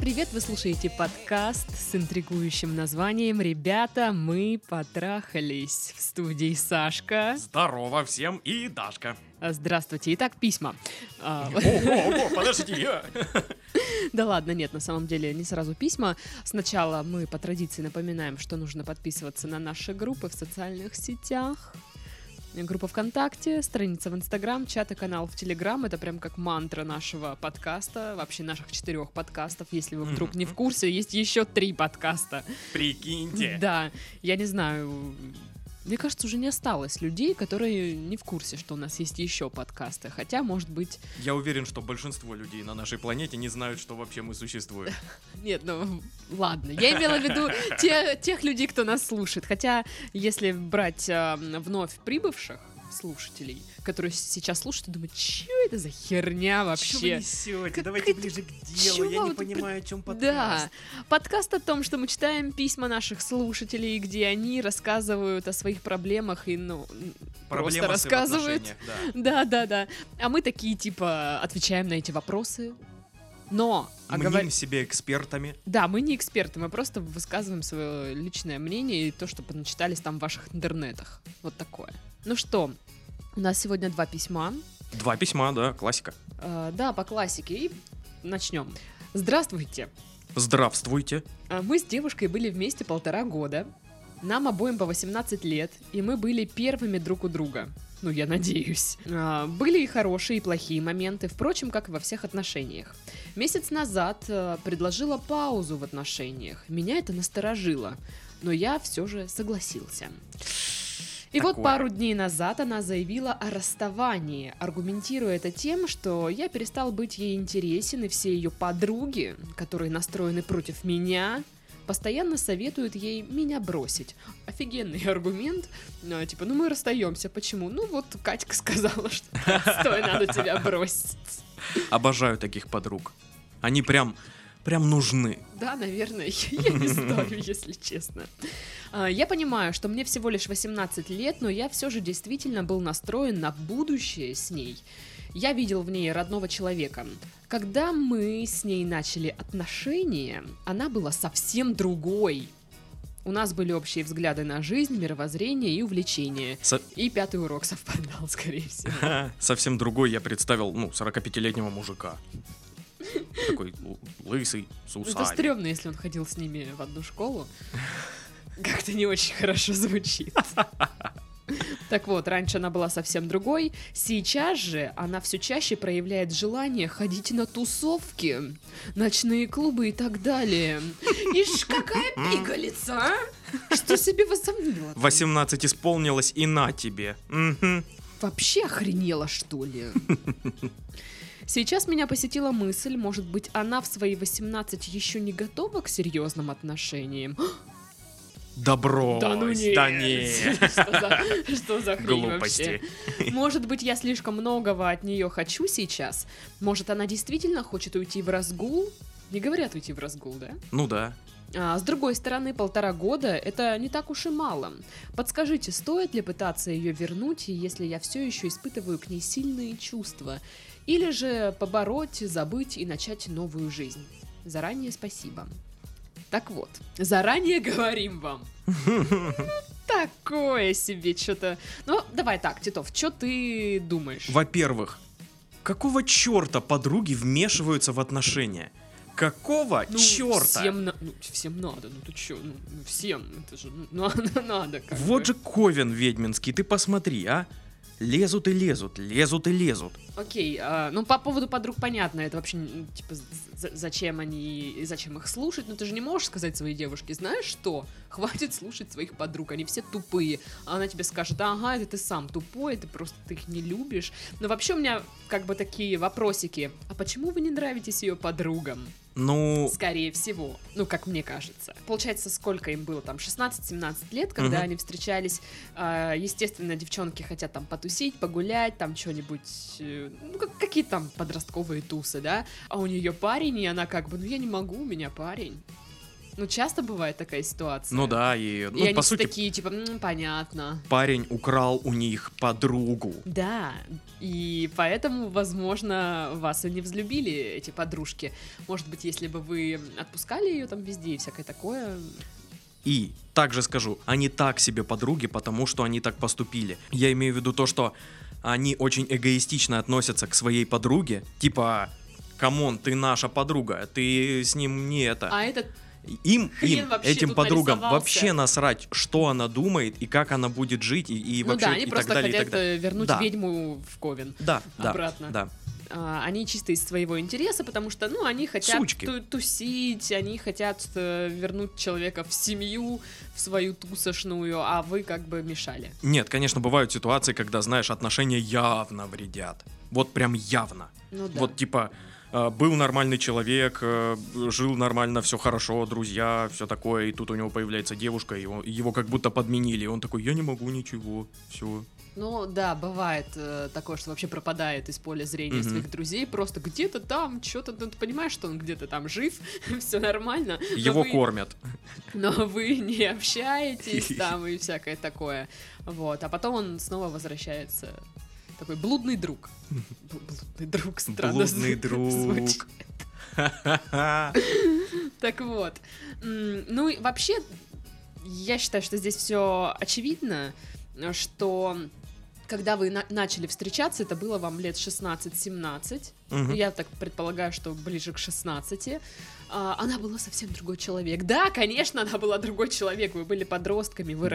привет! Вы слушаете подкаст с интригующим названием «Ребята, мы потрахались». В студии Сашка. Здорово всем и Дашка. Здравствуйте. Итак, письма. Ого, подождите. Да ладно, нет, на самом деле не сразу письма. Сначала мы по традиции напоминаем, что нужно подписываться на наши группы в социальных сетях. Группа ВКонтакте, страница в Инстаграм, чат и канал в Телеграм. Это прям как мантра нашего подкаста, вообще наших 4 подкастов. Если вы вдруг не в курсе, есть еще 3 подкаста. Прикиньте. Да, я не знаю... Мне кажется, уже не осталось людей, которые не в курсе, что у нас есть еще подкасты. Хотя, может быть... Я уверен, что большинство людей на нашей планете не знают, что вообще мы существуем. Нет, ну ладно. Я имела в виду тех людей, кто нас слушает. Хотя, если брать вновь прибывших слушателей, которые сейчас слушают и думают, что это за херня вообще? Что вы несете? Давайте ближе к делу, я не понимаю, о чем подкаст. Да, подкаст о том, что мы читаем письма наших слушателей, где они рассказывают о своих проблемах и, просто рассказывают. Да. А мы такие, типа, отвечаем на эти вопросы. Но мним себе экспертами. Да, мы не эксперты, мы просто высказываем свое личное мнение и то, что поначитались там в ваших интернетах. Вот такое. Ну что, у нас сегодня 2 письма. 2 письма, да, классика. Да, по классике. И начнем. Здравствуйте. Здравствуйте. Мы с девушкой были вместе 1,5 года. Нам обоим по 18 лет, и мы были первыми друг у друга. Ну, я надеюсь. Были и хорошие, и плохие моменты, впрочем, как и во всех отношениях. Месяц назад предложила паузу в отношениях. Меня это насторожило, но я все же согласился. И такое. Вот пару дней назад она заявила о расставании, аргументируя это тем, что я перестал быть ей интересен, и все ее подруги, которые настроены против меня, постоянно советуют ей меня бросить. Офигенный аргумент, типа, ну мы расстаемся, почему? Ну вот Катька сказала, что стой, надо тебя бросить. Обожаю таких подруг, они прям нужны. Да, наверное, я не знаю, если честно. Я понимаю, что мне всего лишь 18 лет, но я все же действительно был настроен на будущее с ней. Я видел в ней родного человека. Когда мы с ней начали отношения, она была совсем другой. У нас были общие взгляды на жизнь, мировоззрение и увлечение. И 5 урок совпадал, скорее всего. Совсем другой я представил, 45-летнего мужика. Такой лысый, с усами. Это стрёмно, если он ходил с ними в одну школу. Как-то не очень хорошо звучит. Так вот, раньше она была совсем другой. Сейчас же она все чаще проявляет желание ходить на тусовки, ночные клубы и так далее. Ишь, какая пигалица, а? Что себе возомнила? 18 исполнилось и на тебе. Вообще охренела, что ли? Сейчас меня посетила мысль, может быть, она в свои 18 еще не готова к серьезным отношениям. Да брось, да, нет. Что за хрень глупости вообще? Может быть, я слишком многого от нее хочу сейчас? Может, она действительно хочет уйти в разгул? Не говорят уйти в разгул, да? Ну да. С другой стороны, 1,5 года — это не так уж и мало. Подскажите, стоит ли пытаться ее вернуть, если я все еще испытываю к ней сильные чувства? Или же побороть, забыть и начать новую жизнь? Заранее спасибо. Так вот, заранее говорим вам. Такое себе что-то. Ну, давай так, Титов, что ты думаешь? Во-первых, какого черта подруги вмешиваются в отношения? Какого черта? Всем надо, ну ты че, всем, это же надо. Вот же ковен ведьминский, ты посмотри, а? Лезут. Окей, по поводу подруг понятно, это вообще, типа, зачем они и зачем их слушать, но ты же не можешь сказать своей девушке, знаешь что, хватит слушать своих подруг, они все тупые, а она тебе скажет, ага, это ты сам тупой, это просто ты их не любишь, но вообще у меня как бы такие вопросики, а почему вы не нравитесь ее подругам? Скорее всего, как мне кажется. Получается, сколько им было, там, 16-17 лет, когда они встречались. Естественно, девчонки хотят там потусить, погулять, там, что-нибудь, какие там подростковые тусы, да? А у нее парень, и она как бы, я не могу, у меня парень. Ну, часто бывает такая ситуация. Ну да, и ну, они по сути, такие, типа, понятно. Парень украл у них подругу. Да, и поэтому, возможно, вас и не взлюбили эти подружки. Может быть, если бы вы отпускали ее там везде и всякое такое. И также скажу, они так себе подруги, потому что они так поступили. Я имею в виду то, что они очень эгоистично относятся к своей подруге. Типа, камон, ты наша подруга, ты с ним не это. А этот им этим подругам вообще насрать, что она думает и как она будет жить и вообще да, они и, просто так далее, хотят и так далее. Вернуть да. ведьму в ковен. Да, обратно. Да, они чисто из своего интереса, потому что, ну, они хотят тусить, они хотят вернуть человека в семью, в свою тусошную, а вы как бы мешали. Нет, конечно, бывают ситуации, когда, знаешь, отношения явно вредят. Вот прям явно. Ну, да. Вот типа был нормальный человек, жил нормально, все хорошо, друзья, все такое, и тут у него появляется девушка, и его как будто подменили, и он такой, я не могу ничего, все. Ну да, бывает такое, что вообще пропадает из поля зрения mm-hmm. своих друзей. Просто где-то там, что-то, ты понимаешь, что он где-то там жив, все нормально. Его кормят. Но вы не общаетесь там и всякое такое. Вот, а потом он снова возвращается. Такой блудный друг. Блудный друг, странно. Блудный друг. Так вот. Ну и вообще, я считаю, что здесь все очевидно, что когда вы начали встречаться, это было вам лет 16-17, угу. Я так предполагаю, что ближе к 16, она была совсем другой человек. Да, конечно, она была другой человек, вы были подростками, вы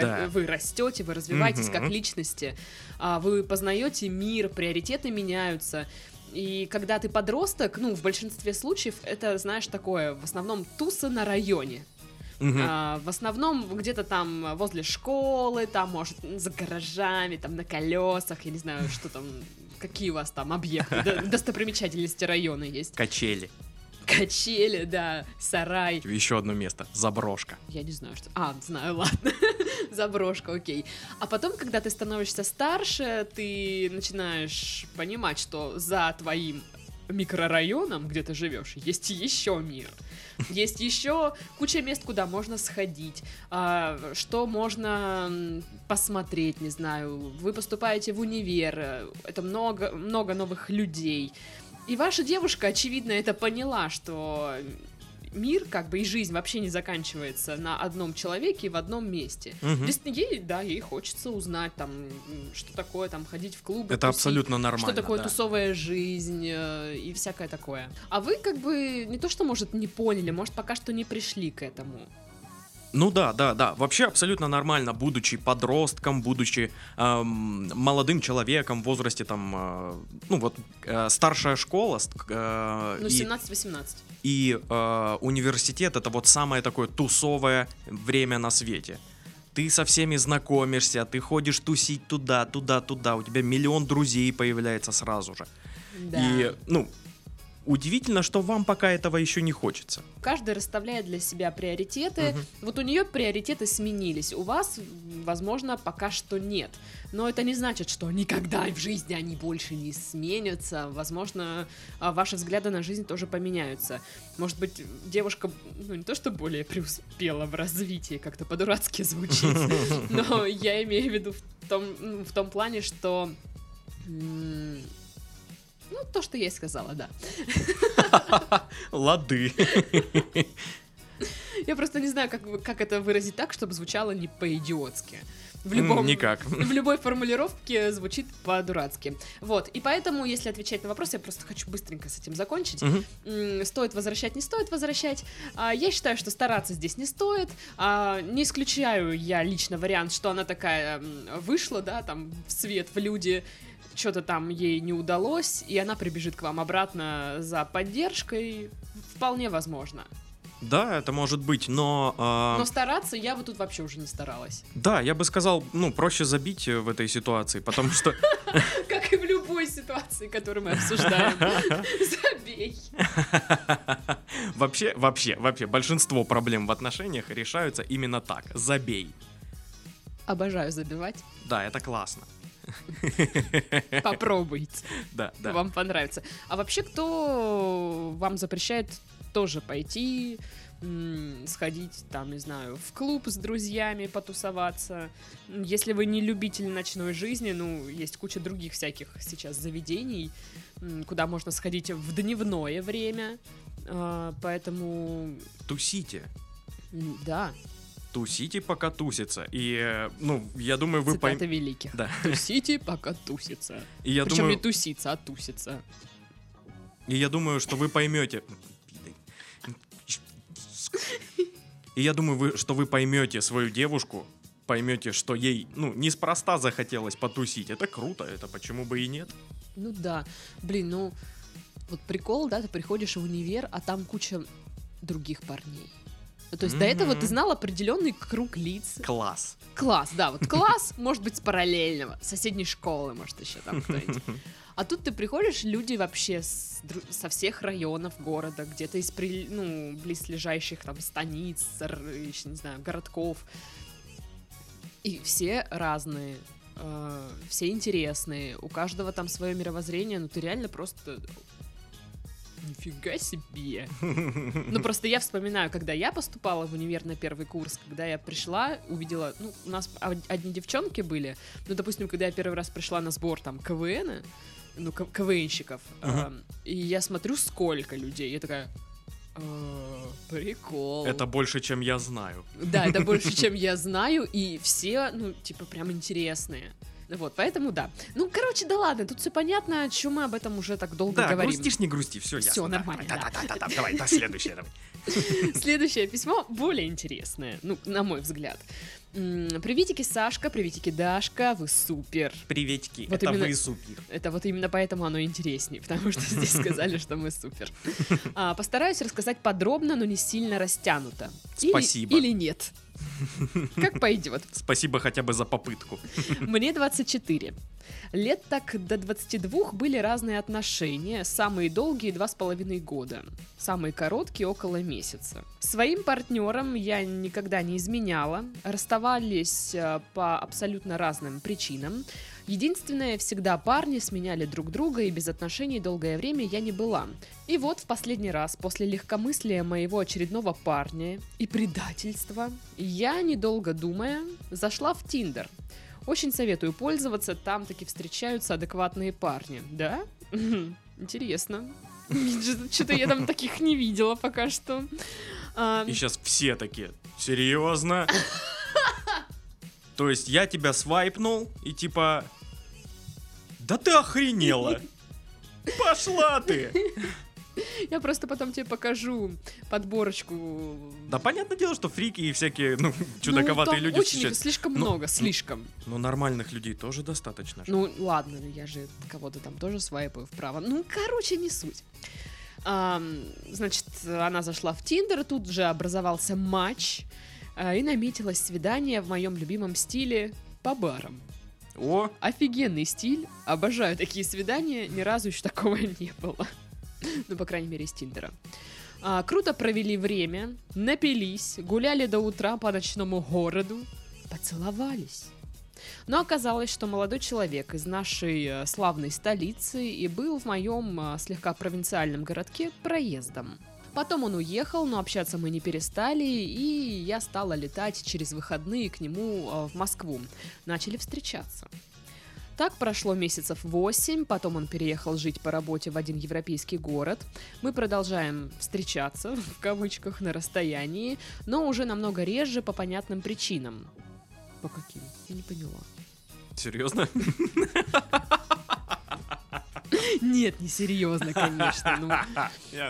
растете, вы развиваетесь угу. как личности, вы познаете мир, приоритеты меняются. И когда ты подросток, ну, в большинстве случаев, это, знаешь, такое, в основном туса на районе. Uh-huh. В основном где-то там возле школы, там, может, за гаражами, там, на колесах, я не знаю, что там, какие у вас там объекты, достопримечательности района есть. Качели. Качели, да, сарай. Еще одно место, заброшка. Я не знаю, что... А, знаю, ладно. Заброшка, окей. А потом, когда ты становишься старше, ты начинаешь понимать, что за твоим микрорайоном, где ты живешь, есть еще мир. Есть еще куча мест, куда можно сходить, что можно посмотреть, не знаю. Вы поступаете в универ, это много новых людей. И ваша девушка, очевидно, это поняла, что мир, как бы, и жизнь вообще не заканчивается на одном человеке и в одном месте. Угу. Ей, да, ей хочется узнать, там, что такое, там, ходить в клубы. Это тусить, абсолютно нормально. Что такое да. тусовая жизнь и всякое такое. А вы, как бы, не то что, может, не поняли, может, пока что не пришли к этому. Ну да. Вообще абсолютно нормально, будучи подростком, будучи молодым человеком в возрасте там, старшая школа. 17-18. И университет — это вот самое такое тусовое время на свете. Ты со всеми знакомишься, ты ходишь тусить туда, у тебя миллион друзей появляется сразу же. Да. И, удивительно, что вам пока этого еще не хочется. Каждый расставляет для себя приоритеты. Угу. Вот у нее приоритеты сменились. У вас, возможно, пока что нет. Но это не значит, что никогда в жизни они больше не сменятся. Возможно, ваши взгляды на жизнь тоже поменяются. Может быть, девушка, не то что более преуспела в развитии, как-то по-дурацки звучит. Но я имею в виду в том плане, что... то, что я и сказала, да. Лады. Я просто не знаю, как это выразить так, чтобы звучало не по-идиотски. Никак. В любой формулировке звучит по-дурацки. Вот, и поэтому, если отвечать на вопрос, я просто хочу быстренько с этим закончить. Угу. Стоит возвращать, не стоит возвращать. Я считаю, что стараться здесь не стоит. Не исключаю я лично вариант, что она такая вышла, да, там, в свет, в люди... Что-то там ей не удалось, и она прибежит к вам обратно за поддержкой. Вполне возможно. Да, это может быть, но... Но стараться я вот тут вообще уже не старалась. Да, я бы сказал, проще забить в этой ситуации, потому что... Как и в любой ситуации, которую мы обсуждаем. Забей. Вообще, большинство проблем в отношениях решаются именно так. Забей. Обожаю забивать. Да, это классно. Попробуйте. Да. Вам понравится. А вообще, кто вам запрещает тоже пойти, сходить, там, не знаю, в клуб с друзьями, потусоваться. Если вы не любитель ночной жизни, ну, есть куча других всяких сейчас заведений, куда можно сходить в дневное время, поэтому... Тусите. Да. Тусите, пока тусится. И, ну, я думаю, вы поймете... Цитата великих. Да. Тусите, пока тусится. И я причем думаю... не тусится, а тусится. И я думаю, что вы поймете... И я думаю, что вы поймете свою девушку, поймете, что ей, ну, неспроста захотелось потусить. Это круто, это почему бы и нет? Ну да, блин, ну, вот прикол, да, ты приходишь в универ, а там куча других парней. Ну, то есть до этого ты знал определенный круг лиц. Класс. Класс, да, вот класс, может быть, с параллельного, соседней школы, может, еще там кто-нибудь. А тут ты приходишь, люди вообще со всех районов города, где-то из близлежащих там станиц, еще не знаю, городков. И все разные, все интересные, у каждого там свое мировоззрение, ну ты реально просто... Нифига себе. Ну, просто я вспоминаю, когда я поступала в универ на первый курс, когда я пришла, увидела... Ну, у нас одни девчонки были. Ну, допустим, когда я первый раз пришла на сбор там КВН, ну, КВНщиков, и я смотрю, сколько людей. Я такая... Прикол. Это больше, чем я знаю. Да, это больше, чем я знаю, и все, ну, типа, прям интересные. Вот, поэтому да. Ну, короче, да ладно, тут все понятно, что мы об этом уже так долго говорим. Да, грустишь, не грусти, все ясно. Все нормально. Да-да-да, давай, да, следующее. Следующее письмо более интересное, ну, на мой взгляд. Приветики, Сашка, приветики, Дашка, вы супер. Приветики, это вы супер. Это вот именно поэтому оно интереснее, потому что здесь сказали, что мы супер. Постараюсь рассказать подробно, но не сильно растянуто. Спасибо. Или нет. Как пойдет. Спасибо хотя бы за попытку. Мне 24. Лет так до 22 были разные отношения. Самые долгие 2,5 года. Самые короткие около месяца. Своим партнерам я никогда не изменяла. Расставались по абсолютно разным причинам. Единственное, всегда парни сменяли друг друга, и без отношений долгое время я не была. И вот в последний раз, после легкомыслия моего очередного парня и предательства, я, недолго думая, зашла в Тиндер. Очень советую пользоваться, там таки встречаются адекватные парни. Да? Интересно. Что-то я там таких не видела пока что. И сейчас все такие, серьезно? То есть я тебя свайпнул и типа... Да ты охренела! Пошла ты! Я просто потом тебе покажу подборочку. Да, понятное дело, что фрики и всякие, ну, чудаковатые люди сейчас. Ну, слишком много, слишком. Но нормальных людей тоже достаточно. Ну, ладно, я же кого-то там тоже свайпаю вправо. Ну, короче, не суть. Значит, она зашла в Тиндер, тут же образовался матч. И наметилось свидание в моем любимом стиле по барам. О! Офигенный стиль, обожаю такие свидания, ни разу еще такого не было. Ну, по крайней мере, из Тиндера. Круто провели время, напились, гуляли до утра по ночному городу, поцеловались. Но оказалось, что молодой человек из нашей славной столицы и был в моем слегка провинциальном городке проездом. Потом он уехал, но общаться мы не перестали, и я стала летать через выходные к нему в Москву. Начали встречаться. Так прошло месяцев 8, потом он переехал жить по работе в один европейский город. Мы продолжаем встречаться, в кавычках, на расстоянии, но уже намного реже по понятным причинам. По каким? Я не поняла. Серьезно? Нет, не серьезно, конечно.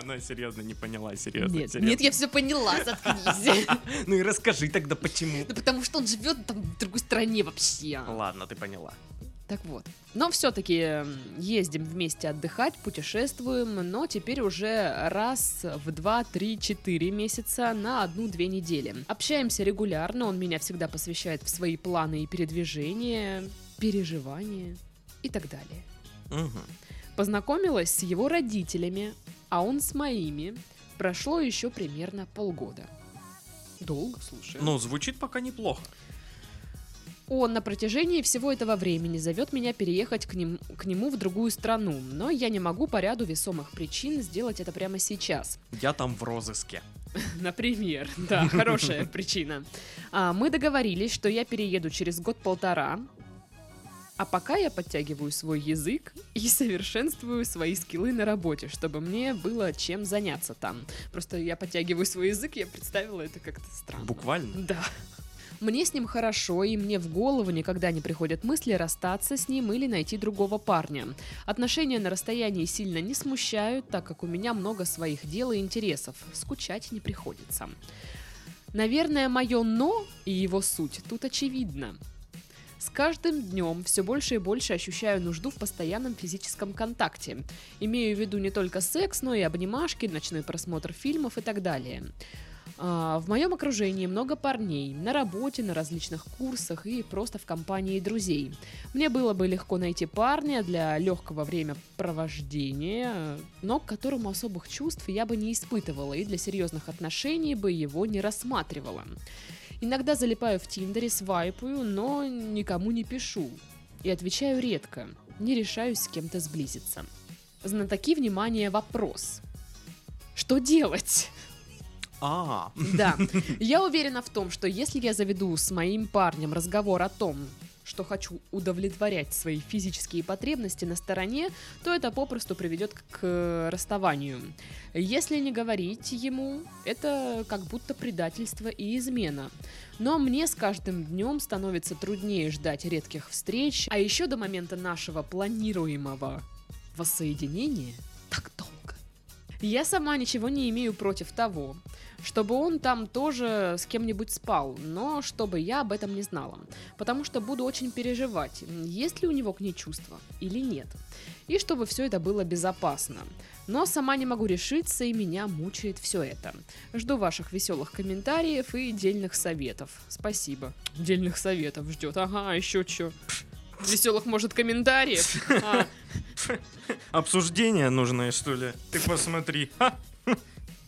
Она серьезно не поняла, серьезно. Нет, я все поняла, заткнись. Ну и расскажи тогда, почему. Да потому что он живет там в другой стране вообще. Ладно, ты поняла. Так вот. Но все-таки ездим вместе отдыхать, путешествуем, но теперь уже раз в 2-3-4 месяца на 1-2 недели. Общаемся регулярно, он меня всегда посвящает в свои планы и передвижения, переживания и так далее. Угу. Познакомилась с его родителями, а он с моими. Прошло еще примерно полгода. Долго, слушай. Но звучит пока неплохо. Он на протяжении всего этого времени зовет меня переехать к нему в другую страну, но я не могу по ряду весомых причин сделать это прямо сейчас. Я там в розыске. Например, да, хорошая причина. Мы договорились, что я перееду через 1-1.5 года, а пока я подтягиваю свой язык и совершенствую свои скиллы на работе, чтобы мне было чем заняться там. Просто я подтягиваю свой язык, я представила это как-то странно. Буквально? Да. Мне с ним хорошо, и мне в голову никогда не приходят мысли расстаться с ним или найти другого парня. Отношения на расстоянии сильно не смущают, так как у меня много своих дел и интересов. Скучать не приходится. Наверное, мое «но» и его суть тут очевидна. С каждым днем все больше и больше ощущаю нужду в постоянном физическом контакте. Имею в виду не только секс, но и обнимашки, ночной просмотр фильмов и так далее. В моем окружении много парней, на работе, на различных курсах и просто в компании друзей. Мне было бы легко найти парня для легкого времяпровождения, но к которому особых чувств я бы не испытывала и для серьезных отношений бы его не рассматривала. Иногда залипаю в Тиндере, свайпаю, но никому не пишу. И отвечаю редко, не решаюсь с кем-то сблизиться. Знатоки, внимание, вопрос. Что делать? Да, я уверена в том, что если я заведу с моим парнем разговор о том, что хочу удовлетворять свои физические потребности на стороне, то это попросту приведет к расставанию. Если не говорить ему, это как будто предательство и измена. Но мне с каждым днем становится труднее ждать редких встреч, а еще до момента нашего планируемого воссоединения так долго. Я сама ничего не имею против того, чтобы он там тоже с кем-нибудь спал, но чтобы я об этом не знала, потому что буду очень переживать, есть ли у него к ней чувства или нет, и чтобы все это было безопасно. Но сама не могу решиться, и меня мучает все это. Жду ваших веселых комментариев и дельных советов. Спасибо. Дельных советов ждет. Ага, еще че? Веселых, может, комментариев? Обсуждение нужное, что ли? Ты посмотри.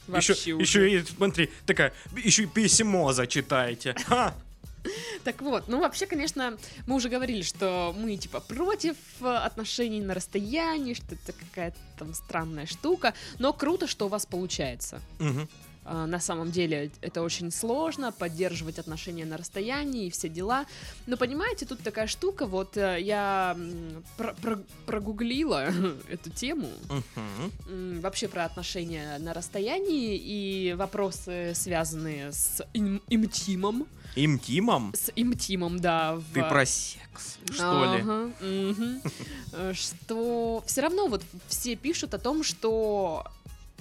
Еще и, смотри, такая, еще и письмо зачитайте. Так вот, ну вообще, конечно, мы уже говорили, что мы типа против отношений на расстоянии, что это какая-то там странная штука, но круто, что у вас получается. На самом деле это очень сложно, поддерживать отношения на расстоянии и все дела. Но понимаете, тут такая штука, вот я прогуглила эту тему, вообще про отношения на расстоянии и вопросы, связанные с интимом. Интимом? С интимом, да. Ты про секс, что ли? Что все равно вот все пишут о том, что...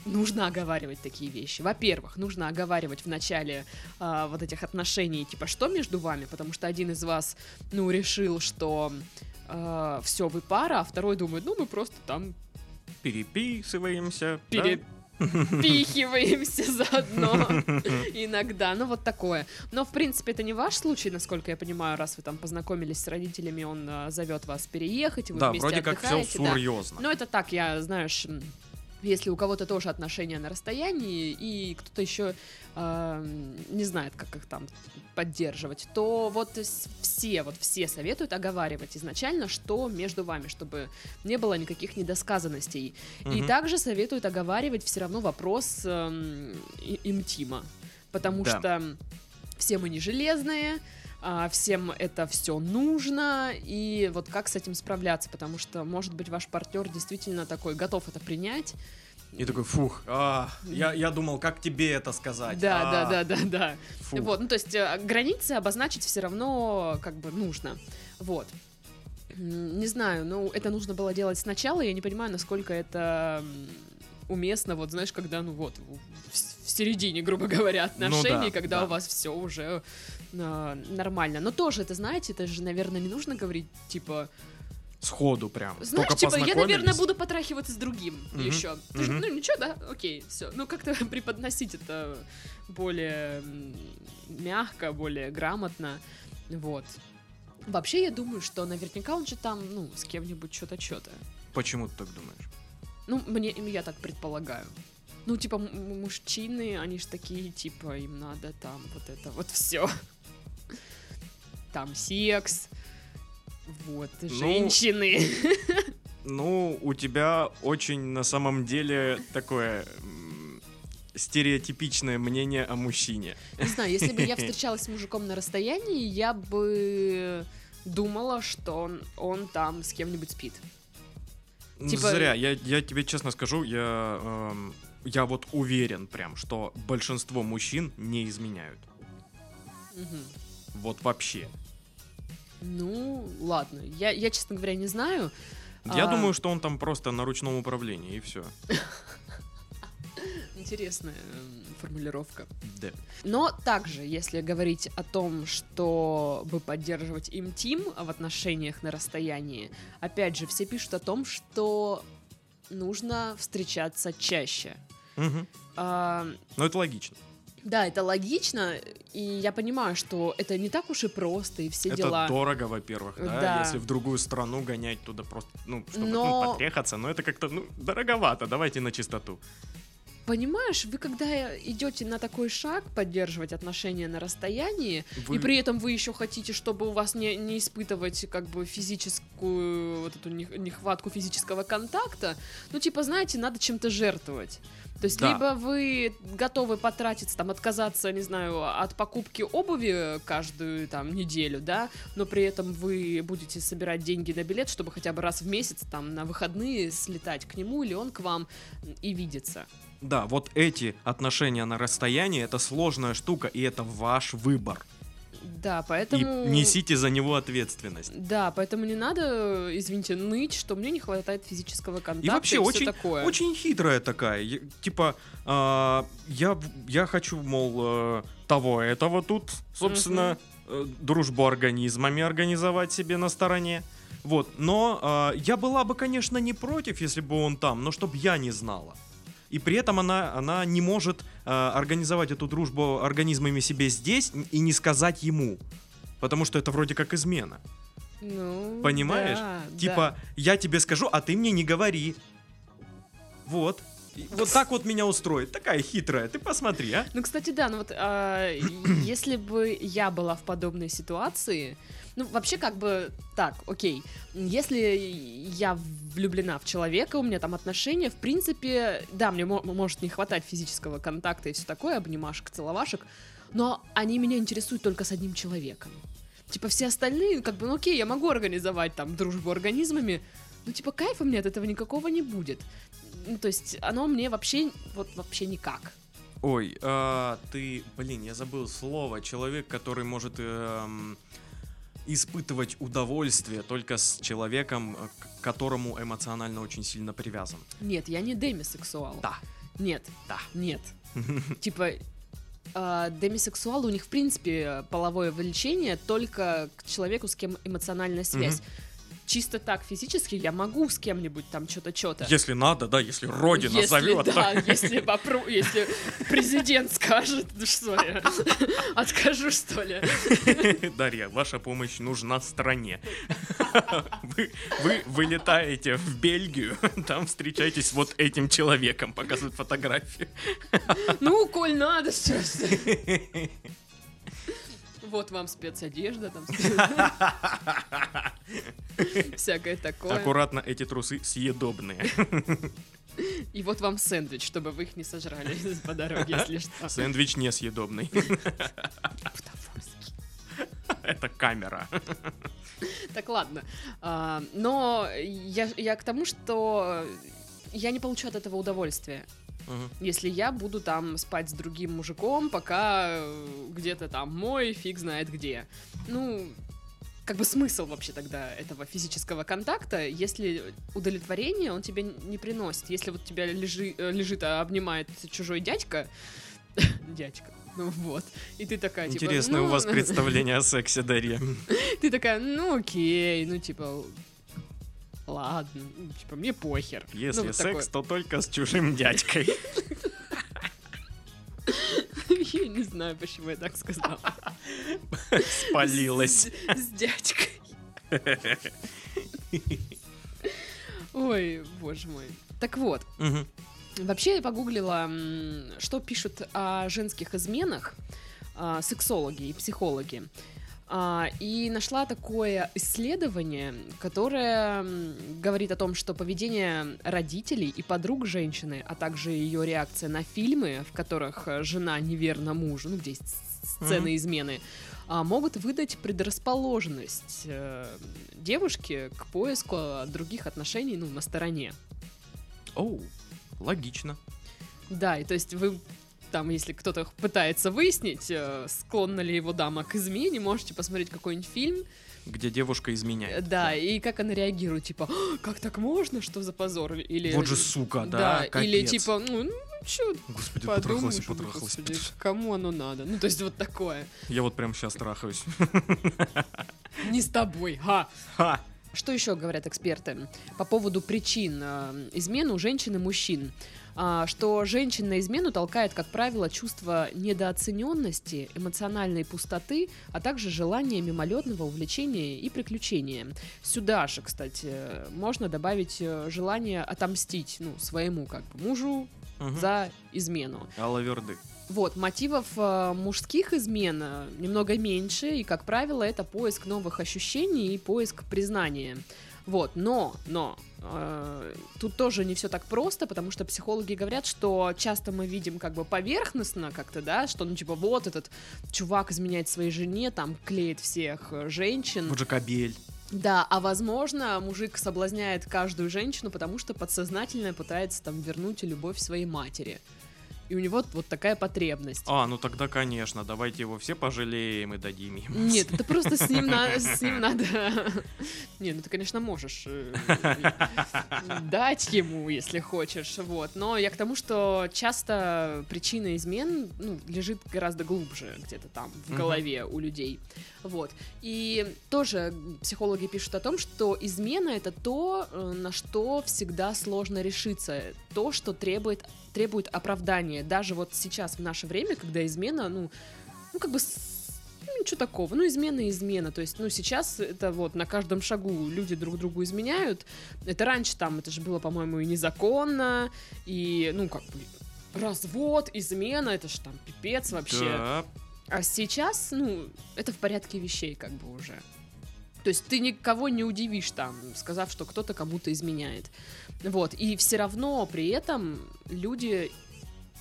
Нужно оговаривать такие вещи. Во-первых, нужно оговаривать в начале вот этих отношений, типа, что между вами, потому что один из вас, ну, решил, что все, вы пара, а второй думает, ну, мы просто там... Переписываемся, да? Пихиваемся заодно иногда, ну вот такое. Но в принципе это не ваш случай, насколько я понимаю, раз вы там познакомились с родителями, он зовет вас переехать, и вы вместе отдыхаете. Да, вроде как все серьезно. Но это так, я, знаешь... Если у кого-то тоже отношения на расстоянии, и кто-то еще не знает, как их там поддерживать, то вот все советуют оговаривать изначально, что между вами, чтобы не было никаких недосказанностей. И также советуют оговаривать все равно вопрос интима, потому что все мы не железные, всем это все нужно, и вот как с этим справляться, потому что, может быть, ваш партнер действительно такой готов это принять. И такой, фух, я думал, как тебе это сказать. Да. Вот, ну, то есть границы обозначить все равно как бы нужно. Вот. Не знаю, ну, это нужно было делать сначала, я не понимаю, насколько это... уместно, вот знаешь, когда, ну вот, в середине, грубо говоря, отношений, когда у вас все уже нормально. Но тоже, это, знаете, это же, наверное, не нужно говорить, типа... Сходу прям. Знаешь, только типа, я, наверное, буду потрахиваться с другим еще. Ну, ничего, да? Окей, все. Ну, как-то преподносить это более мягко, более грамотно, вот. Вообще, я думаю, что наверняка он же там, ну, с кем-нибудь что-то. Почему ты так думаешь? Ну, я так предполагаю. Ну, типа, мужчины, они ж такие, типа, им надо там вот это вот все. там секс, вот, женщины. Ну, у тебя очень, на самом деле, такое стереотипичное мнение о мужчине. Не знаю, если бы я встречалась с мужиком на расстоянии, я бы думала, что он там с кем-нибудь спит. Типа... Зря, я тебе честно скажу, я вот уверен прям, что большинство мужчин не изменяют. Угу. Вот вообще. Ну, ладно, я, честно говоря, не знаю. Я думаю, что он там просто на ручном управлении, и все. Интересная формулировка. Да. Но также, если говорить о том, чтобы поддерживать интим в отношениях на расстоянии, опять же, все пишут о том, что нужно встречаться чаще. Угу. Но это логично. Да, это логично, и я понимаю, что это не так уж и просто, и все это дела. Это дорого, во-первых, да, если в другую страну гонять туда просто, чтобы потрехаться, но это как-то, дороговато, давайте на чистоту. Понимаешь, вы когда идете на такой шаг поддерживать отношения на расстоянии, и при этом вы еще хотите, чтобы у вас не испытывать как бы физическую вот эту нехватку физического контакта, знаете, надо чем-то жертвовать. То есть либо вы готовы потратиться, отказаться, не знаю, от покупки обуви каждую неделю, но при этом вы будете собирать деньги на билет, чтобы хотя бы раз в месяц на выходные слетать к нему или он к вам и видеться. Да, вот эти отношения на расстоянии — это сложная штука, и это ваш выбор. Да, поэтому... И несите за него ответственность. Да, поэтому не надо, извините, ныть, что мне не хватает физического контакта и вообще и все очень, такое. Очень хитрая такая, типа, я хочу, мол, того этого тут, собственно, дружбу организмами организовать себе на стороне. Вот, но я была бы, конечно, не против, если бы он там, но чтобы я не знала. И при этом она не может организовать эту дружбу организмами себе здесь и не сказать ему. Потому что это вроде как измена. Понимаешь? Да, я тебе скажу, а ты мне не говори. Вот. Вот так вот меня устроит. Такая хитрая, ты посмотри, а. Кстати, да, если бы я была в подобной ситуации... Вообще, окей. Если я влюблена в человека, у меня там отношения, в принципе, да, мне может не хватать физического контакта и все такое, обнимашек, целовашек, но они меня интересуют только с одним человеком. Все остальные, окей, я могу организовать дружбу организмами, кайфа мне от этого никакого не будет. То есть оно мне вообще, вообще никак. Ой, я забыл слово. Человек, который может... испытывать удовольствие только с человеком, к которому эмоционально очень сильно привязан. Нет, я не демисексуал. Да. Нет. Да. Нет. Демисексуалы, у них, в принципе, половое влечение только к человеку, с кем эмоциональная связь. Чисто так, физически я могу с кем-нибудь что-то. Если надо, да, если родина зовет. Да, если президент скажет, что я откажу, что ли. Дарья, ваша помощь нужна стране. Вы вылетаете в Бельгию, там встречаетесь вот этим человеком, показывают фотографию. Коль надо, что ж. Вот вам спецодежда там. Всякое такое. Аккуратно, эти трусы съедобные. И вот вам сэндвич, чтобы вы их не сожрали по дороге, если что. Сэндвич несъедобный. Это камера. Так, ладно. Но я к тому, что я не получу от этого удовольствия. Если я буду спать с другим мужиком, пока где-то мой фиг знает где. Смысл вообще тогда этого физического контакта, если удовлетворение он тебе не приносит. Если вот тебя лежит, а обнимает чужой дядька. Дядька. И ты такая, типа... Интересное у вас представление о сексе, Дарья. Ты такая, окей, ладно, мне похер. Если секс, такое. То только с чужим дядькой. Я не знаю, почему я так сказала. Спалилась. С дядькой. Ой, боже мой. Так вот, вообще я погуглила, что пишут о женских изменах сексологи и психологи. И нашла такое исследование, которое говорит о том, что поведение родителей и подруг женщины, а также ее реакция на фильмы, в которых жена неверна мужу, ну, где есть сцены измены, могут выдать предрасположенность девушки к поиску других отношений, ну, на стороне. Оу, логично. Да, и то есть вы... Там, если кто-то пытается выяснить, склонна ли его дама к измене, можете посмотреть какой-нибудь фильм, где девушка изменяет. Да, и как она реагирует, типа, как так можно, что за позор? Или, вот же сука, да, капец. Или типа, ну чё, господи, потрахалась. Господи, кому оно надо? Ну, то есть вот такое. Я вот прямо сейчас трахаюсь. Не с тобой, ха! Ха! Что еще говорят эксперты по поводу причин измены у женщин и мужчин? Что женщин на измену толкает, как правило, чувство недооцененности, эмоциональной пустоты, а также желание мимолетного увлечения и приключения. Сюда же, кстати, можно добавить желание отомстить, ну, своему как бы мужу за измену. Алаверды. Вот, мотивов мужских измен немного меньше, и, как правило, это поиск новых ощущений и поиск признания. Вот, но тут тоже не все так просто, потому что психологи говорят, что часто мы видим как бы поверхностно как-то, да, что, ну, типа, вот этот чувак изменяет своей жене, там, клеит всех женщин. Вот же кобель. Да, а возможно, мужик соблазняет каждую женщину, потому что подсознательно пытается там вернуть любовь своей матери. И у него вот такая потребность. А, ну тогда, конечно, давайте его все пожалеем и дадим ему. Нет, это просто с ним надо... Не, ну ты, конечно, можешь дать ему, если хочешь, вот. Но я к тому, что часто причина измен лежит гораздо глубже, где-то там в голове у людей. Вот. И тоже психологи пишут о том, что измена — это то, на что всегда сложно решиться, то, что требует оправдания. Даже вот сейчас, в наше время, когда измена, ну как бы, ну, ничего такого. Ну, измена. То есть, ну, сейчас это вот на каждом шагу люди друг другу изменяют. Это раньше там, это же было, по-моему, и незаконно, и, ну, как бы, развод, измена, это же там пипец вообще. Да. А сейчас, ну, это в порядке вещей как бы уже. То есть ты никого не удивишь там, сказав, что кто-то кому-то изменяет. Вот, и все равно при этом люди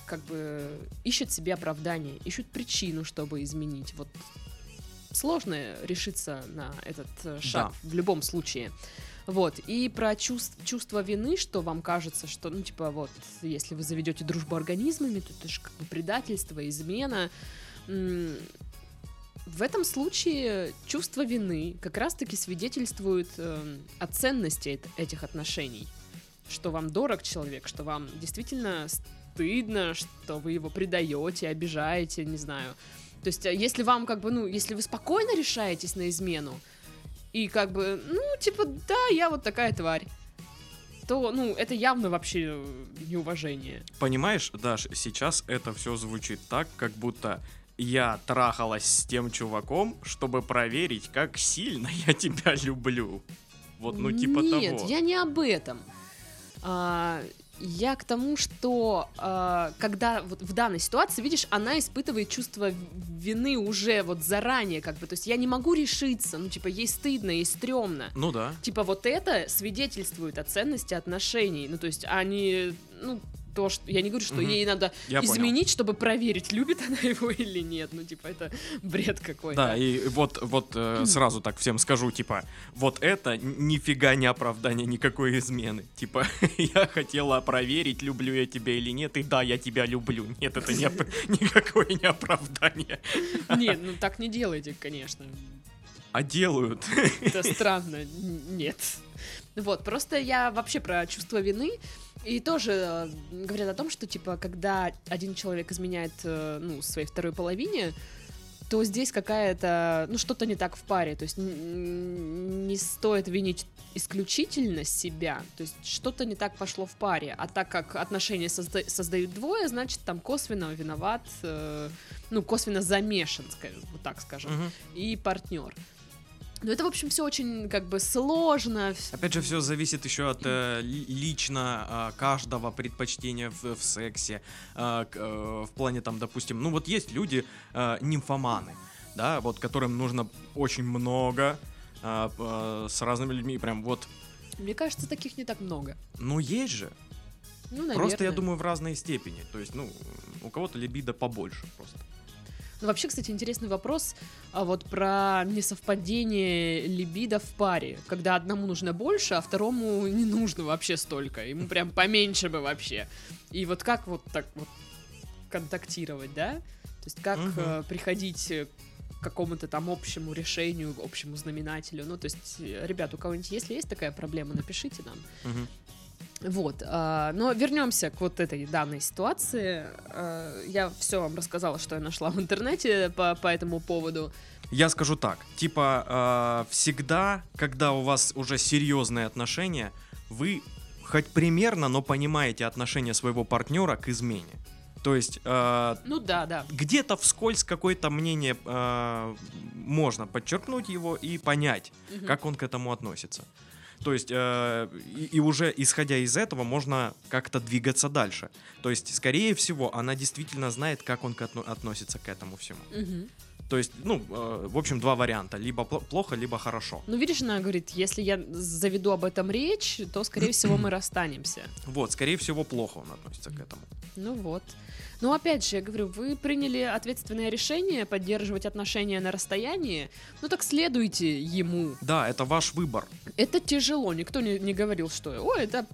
как бы ищут себе оправдание, ищут причину, чтобы изменить. Вот сложно решиться на этот шаг, да, в любом случае. Вот, и про чувство вины, что вам кажется, что, ну, типа, вот, если вы заведете дружбу организмами, то это же как бы предательство, измена. В этом случае чувство вины как раз-таки свидетельствует о ценности этих отношений. Что вам дорог человек, что вам действительно стыдно, что вы его предаете, обижаете, не знаю. То есть, если вам как бы, ну, если вы спокойно решаетесь на измену, и как бы, ну, типа, да, я вот такая тварь, то, ну, это явно вообще неуважение. Понимаешь, Даш, сейчас это все звучит так, как будто... Я трахалась с тем чуваком, чтобы проверить, как сильно я тебя люблю. Вот, ну, типа того. Нет, я не об этом. Я к тому, что когда вот в данной ситуации, видишь, она испытывает чувство вины уже вот заранее, как бы. То есть я не могу решиться, ну, типа, ей стыдно, ей стрёмно. Ну да. Типа вот это свидетельствует о ценности отношений. Ну, то есть они, ну... То, что, я не говорю, что ей надо изменить, чтобы проверить, любит она его или нет. Ну, типа, это бред какой-то. Да, и вот сразу так всем скажу, типа, вот это нифига не оправдание никакой измены. Типа, я хотела проверить, люблю я тебя или нет, и да, я тебя люблю. Нет, это никакое не оправдание. Нет, ну так не делайте, конечно. А делают. Это странно, нет. Вот, просто я вообще про чувство вины... И тоже говорят о том, что, типа, когда один человек изменяет, ну, своей второй половине, то здесь какая-то, ну, что-то не так в паре. То есть не стоит винить исключительно себя. То есть что-то не так пошло в паре. А так как отношения создают двое, значит, там косвенно виноват, ну, косвенно замешан, вот так скажем, и партнер. Ну, это, в общем, все очень, как бы, сложно. Опять же, все зависит еще от лично каждого предпочтения в сексе, в плане, там, допустим, ну, вот есть люди, нимфоманы. да, вот которым нужно очень много с разными людьми, прям вот. Мне кажется, таких не так много. Ну, есть же. Ну, наверное. Просто, я думаю, в разной степени. То есть, ну, у кого-то либидо побольше просто. Ну, вообще, кстати, интересный вопрос вот про несовпадение либидо в паре, когда одному нужно больше, а второму не нужно вообще столько, ему прям поменьше бы вообще. И вот как вот так вот контактировать, да? То есть как приходить к какому-то там общему решению, общему знаменателю. Ну, то есть, ребят, у кого-нибудь, если есть такая проблема, напишите нам. Вот, но вернемся к вот этой данной ситуации. Я все вам рассказала, что я нашла в интернете по этому поводу. Я скажу так, типа, всегда, когда у вас уже серьезные отношения, вы хоть примерно, но понимаете отношение своего партнера к измене. То есть, ну, да. Где-то вскользь какое-то мнение можно подчеркнуть его и понять, как он к этому относится. То есть, и уже исходя из этого, можно как-то двигаться дальше. То есть, скорее всего, она действительно знает, как он относится к этому всему. То есть, ну, в общем, два варианта. Либо плохо, либо хорошо. Ну, видишь, она говорит, если я заведу об этом речь, то, скорее всего, мы расстанемся. Вот, скорее всего, плохо он относится к этому. Ну вот. Ну, опять же, я говорю, вы приняли ответственное решение поддерживать отношения на расстоянии, ну так следуйте ему. Да, это ваш выбор. Это тяжело, никто не говорил, что ой, это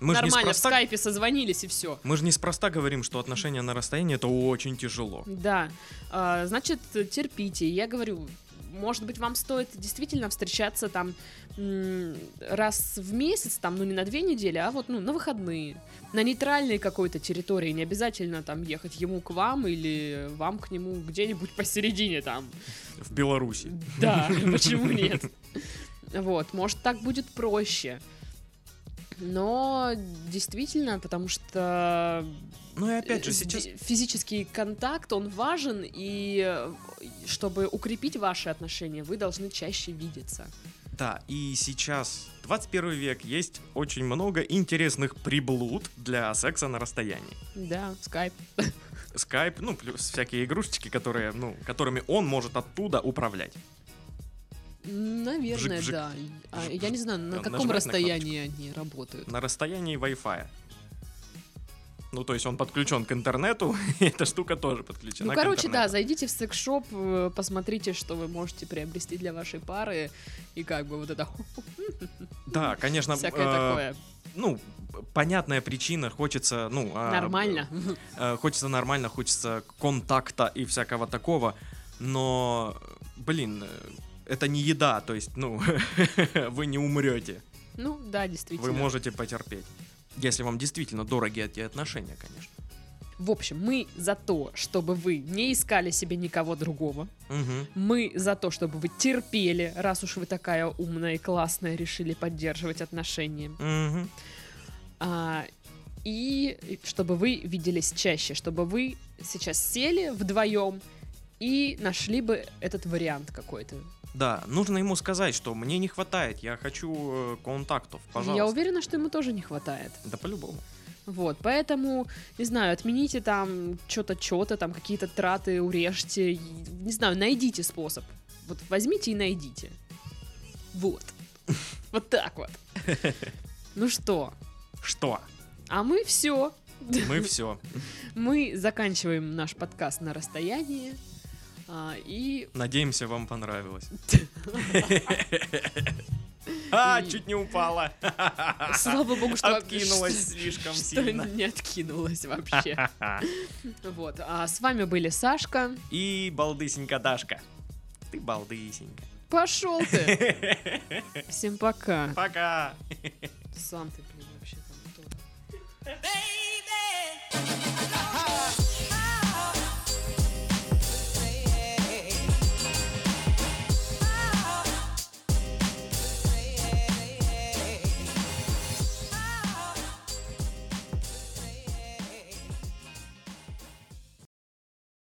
нормально, в скайпе созвонились и все. Мы же неспроста говорим, что отношения на расстоянии это очень тяжело. Да, значит, терпите, я говорю. Может быть, вам стоит действительно встречаться там раз в месяц, там, ну не на 2 недели, а вот ну, на выходные, на нейтральной какой-то территории, не обязательно там ехать ему к вам или вам к нему где-нибудь посередине там. В Беларуси. Да, почему нет? Вот, может, так будет проще. Но действительно, потому что ну и опять же, сейчас физический контакт, он важен, и чтобы укрепить ваши отношения, вы должны чаще видеться. Да, и сейчас, 21 век, есть очень много интересных приблуд для секса на расстоянии. Да, Skype. Skype, ну плюс всякие игрушечки, которые, ну, которыми он может оттуда управлять. Наверное, вжик-вжик. Да. Я не знаю, на каком расстоянии они работают. На расстоянии Wi-Fi. Ну, то есть он подключен к интернету, и эта штука тоже подключена. Ну, короче, к интернету. Да, зайдите в секс-шоп, посмотрите, что вы можете приобрести для вашей пары, и как бы вот это. Да, конечно, всякое такое. Ну, понятная причина, хочется, ну, нормально. Хочется нормально, хочется контакта и всякого такого. Но, блин, это не еда, то есть, ну, вы не умрете. Ну, да, действительно. Вы можете потерпеть. Если вам действительно дороги эти отношения, конечно. В общем, мы за то, чтобы вы не искали себе никого другого. Мы за то, чтобы вы терпели, раз уж вы такая умная и классная, решили поддерживать отношения. И чтобы вы виделись чаще, чтобы вы сейчас сели вдвоем и нашли бы этот вариант какой-то. Да, нужно ему сказать, что мне не хватает, я хочу контактов, пожалуйста. Я уверена, что ему тоже не хватает. Да, по-любому. Вот, поэтому, не знаю, отмените там что-то, там какие-то траты урежьте, не знаю, найдите способ. Вот возьмите и найдите. Вот. Вот так вот. Ну что? Что? А мы все. Мы все. Мы заканчиваем наш подкаст на расстоянии. И надеемся, вам понравилось. Чуть не упала. Слава богу, что откинулась слишком сильно. Не откинулась вообще. Вот. С вами были Сашка и балдысенька Дашка. Ты балдысенька. Пошел ты. Всем пока. Пока. Сам ты, блин, вообще там кто?